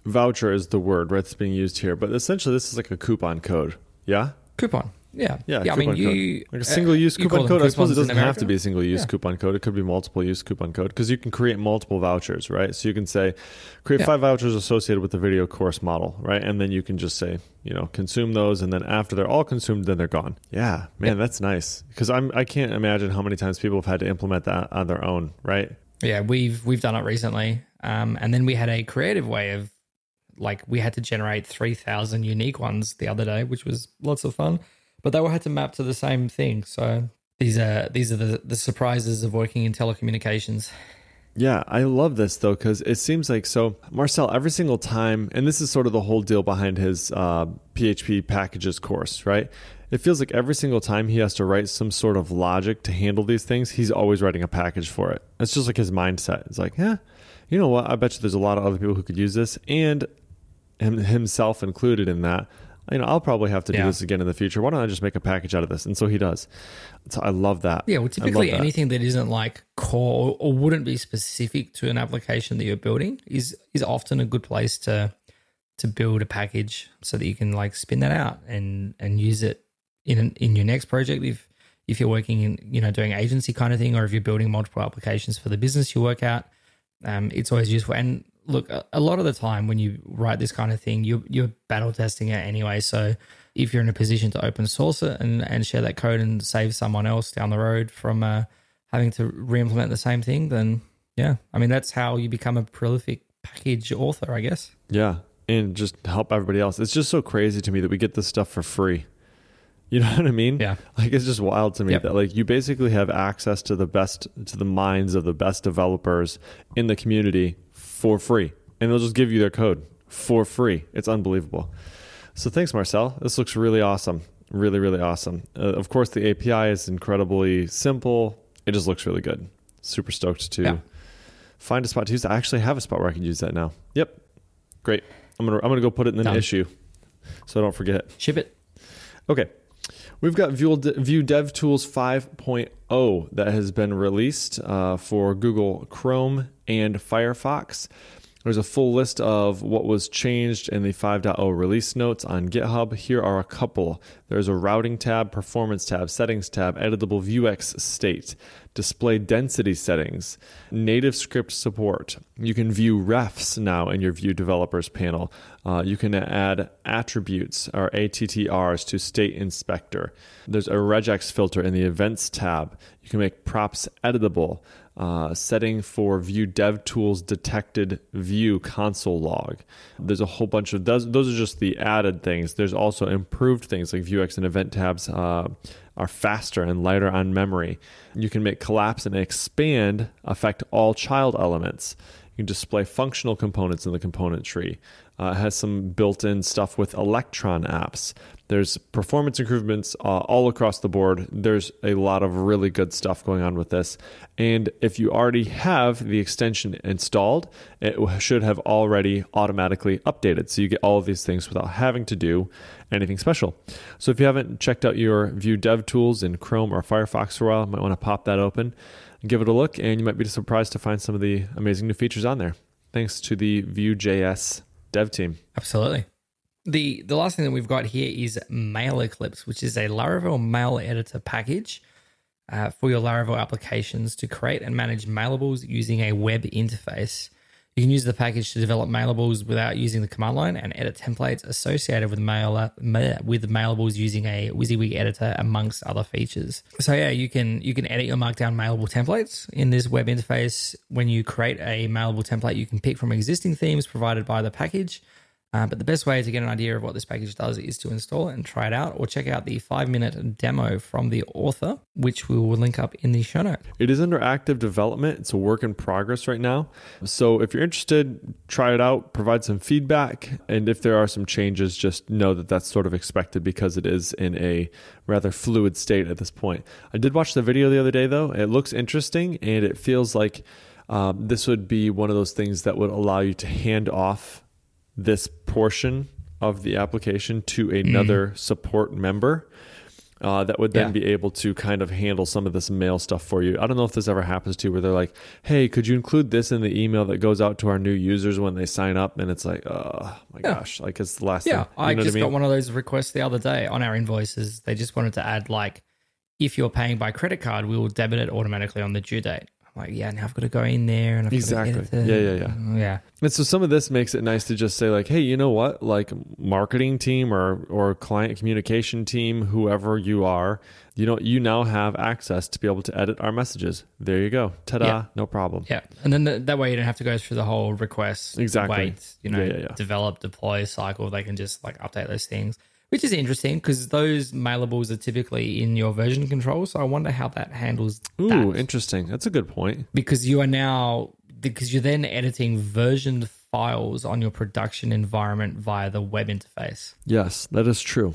voucher is the word, right, that's being used here, but essentially this is like a coupon code. Yeah? Coupon. Yeah. I mean, like a single-use coupon code. I suppose it doesn't have to be a single-use coupon code. It could be multiple-use coupon code because you can create multiple vouchers, right? So you can say, create 5 vouchers associated with the video course model, right? And then you can just say, consume those, and then after they're all consumed, then they're gone. Yeah, man, that's nice because I can't imagine how many times people have had to implement that on their own, right? Yeah, we've done it recently, and then we had a creative way of, like, we had to generate 3,000 unique ones the other day, which was lots of fun. But they all had to map to the same thing. So these are the surprises of working in telecommunications. Yeah, I love this, though, because it seems like, so Marcel, every single time, and this is sort of the whole deal behind his PHP packages course, right? It feels like every single time he has to write some sort of logic to handle these things, he's always writing a package for it. It's just like his mindset. It's like, you know what? I bet you there's a lot of other people who could use this, and himself included in that. I'll probably have to do this again in the future. Why don't I just make a package out of this? And so he does. So I love that. Yeah, well, typically anything that isn't like core or wouldn't be specific to an application that you're building is often a good place to build a package so that you can like spin that out and use it in your next project if you're working in, doing agency kind of thing, or if you're building multiple applications for the business you work at. It's always useful. And look, a lot of the time when you write this kind of thing, you're battle testing it anyway. So if you're in a position to open source it and share that code and save someone else down the road from having to reimplement the same thing, then that's how you become a prolific package author, I guess. Yeah, and just help everybody else. It's just so crazy to me that we get this stuff for free. You know what I mean? Yeah. Like, it's just wild to me that like you basically have access to the minds of the best developers in the community for free, and they'll just give you their code for free. It's unbelievable. So thanks, Marcel. This looks really awesome. Really, really awesome. Of course, the API is incredibly simple. It just looks really good. Super stoked to find a spot to use. I actually have a spot where I can use that now. Yep. Great. I'm gonna go put it in an issue, so I don't forget. Ship it. Okay. We've got Vue Dev Tools 5.0 that has been released for Google Chrome and Firefox. There's a full list of what was changed in the 5.0 release notes on GitHub. Here are a couple. There's a routing tab, performance tab, settings tab, editable Vuex state, display density settings, native script support. You can view refs now in your Vue developers panel. You can add attributes or ATTRs to state inspector. There's a regex filter in the events tab. You can make props editable. Setting for Vue DevTools detected Vue console log. There's a whole bunch of those. Those are just the added things. There's also improved things like Vuex and event tabs are faster and lighter on memory. You can make collapse and expand affect all child elements. You can display functional components in the component tree. It has some built-in stuff with Electron apps. There's performance improvements all across the board. There's a lot of really good stuff going on with this. And if you already have the extension installed, it should have already automatically updated. So you get all of these things without having to do anything special. So if you haven't checked out your Vue Dev Tools in Chrome or Firefox for a while, you might want to pop that open and give it a look. And you might be surprised to find some of the amazing new features on there. Thanks to the Vue.js dev team. Absolutely. The last thing that we've got here is Mail Eclipse, which is a Laravel mail editor package for your Laravel applications to create and manage mailables using a web interface. You can use the package to develop mailables without using the command line and edit templates associated with mailables using a WYSIWYG editor, amongst other features. So yeah, you can edit your markdown mailable templates in this web interface. When you create a mailable template, you can pick from existing themes provided by the package. But the best way to get an idea of what this package does is to install it and try it out, or check out the 5-minute demo from the author, which we will link up in the show notes. It is under active development. It's a work in progress right now. So if you're interested, try it out, provide some feedback. And if there are some changes, just know that that's sort of expected because it is in a rather fluid state at this point. I did watch the video the other day, though. It looks interesting, and it feels like this would be one of those things that would allow you to hand off this portion of the application to another support member that would then be able to kind of handle some of this mail stuff for you. I don't know if this ever happens to you where they're like, hey, could you include this in the email that goes out to our new users when they sign up? And it's like, oh my gosh, like it's the last thing. You know I just got one of those requests the other day on our invoices. They just wanted to add like, if you're paying by credit card, we will debit it automatically on the due date. I'm like, yeah, now I've got to go in there and I've got to edit it. Yeah. And so some of this makes it nice to just say like, hey, you know what? Like marketing team or client communication team, whoever you are, you know, you now have access to be able to edit our messages. There you go. Ta-da. Yeah. No problem. Yeah. And then that way you don't have to go through the whole request, wait, you know, develop, deploy cycle. They can just like update those things, which is interesting because those mailables are typically in your version control. So I wonder how that handles that. Ooh, interesting. That's a good point. Because you are now, you're then editing versioned files on your production environment via the web interface. Yes, that is true.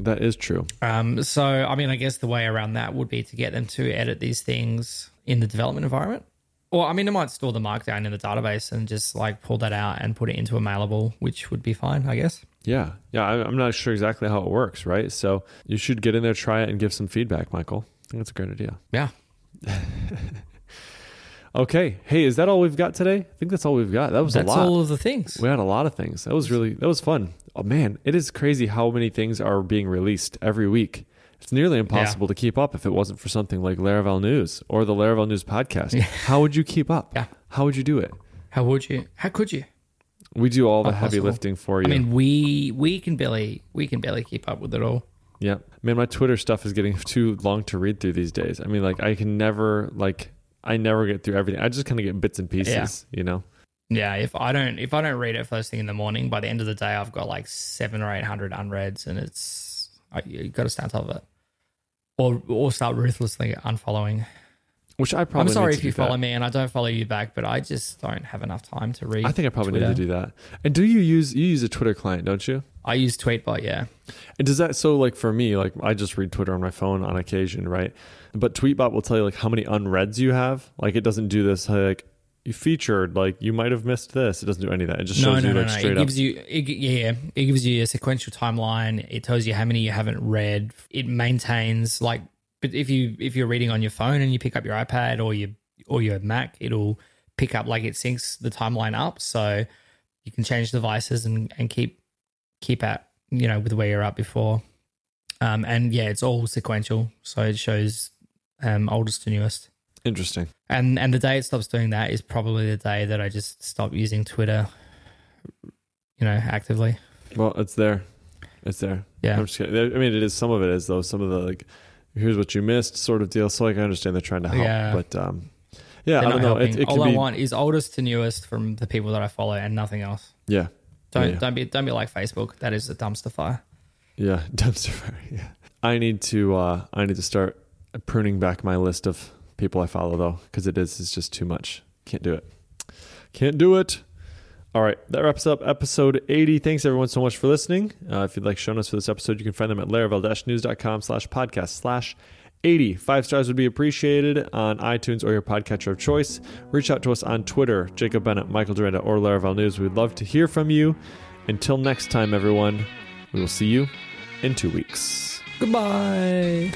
That is true. So, I mean, I guess the way around that would be to get them to edit these things in the development environment. Or, I mean, it might store the markdown in the database and just like pull that out and put it into a mailable, which would be fine, I guess. Yeah. Yeah. I'm not sure exactly how it works, right? So you should get in there, try it, and give some feedback, Michael. I think that's a great idea. Yeah. Okay. Hey, is that all we've got today? I think that's all we've got. That's a lot. That's all of the things. We had a lot of things. That was fun. Oh, man. It is crazy how many things are being released every week. It's nearly impossible to keep up if it wasn't for something like Laravel News or the Laravel News podcast. Yeah. How would you keep up? Yeah. How would you do it? How could you? We do all the heavy lifting for you. I mean, we can barely keep up with it all. Yeah. Man, my Twitter stuff is getting too long to read through these days. I mean, like I never get through everything. I just kind of get bits and pieces, you know? Yeah. If I don't read it first thing in the morning, by the end of the day, I've got like 700 or 800 unreads and you got to stay on top of it or start ruthlessly unfollowing. Which I probably I'm sorry if you follow me and I don't follow you back, but I just don't have enough time to read. I think I probably need to do that. And do you use a Twitter client, don't you? I use Tweetbot, yeah. And does that, so like for me, like I just read Twitter on my phone on occasion, right? But Tweetbot will tell you like how many unreads you have. Like it doesn't do this like you featured, like you might have missed this. It doesn't do any of that. It just shows you like straight up. It gives you a sequential timeline. It tells you how many you haven't read. It maintains like. But if you're reading on your phone and you pick up your iPad or your Mac, it'll pick up like it syncs the timeline up, so you can change devices and keep at with where you're at before. It's all sequential, so it shows oldest to newest. Interesting. And the day it stops doing that is probably the day that I just stop using Twitter, actively. Well, it's there. Yeah. I'm just kidding. I mean, it is some of it is though. Some of the like. Here's what you missed sort of deal. So like, I understand they're trying to help, but I don't know. I want is oldest to newest from the people that I follow and nothing else. Yeah. Don't be like Facebook. That is a dumpster fire. Yeah. Dumpster fire. Yeah. I need to start pruning back my list of people I follow though. Cause it's just too much. Can't do it. All right, that wraps up episode 80. Thanks, everyone, so much for listening. If you'd like show notes for this episode, you can find them at laravel-news.com/podcast/80. 5 stars would be appreciated on iTunes or your podcatcher of choice. Reach out to us on Twitter, Jacob Bennett, Michael Durenda, or Laravel News. We'd love to hear from you. Until next time, everyone, we will see you in 2 weeks. Goodbye.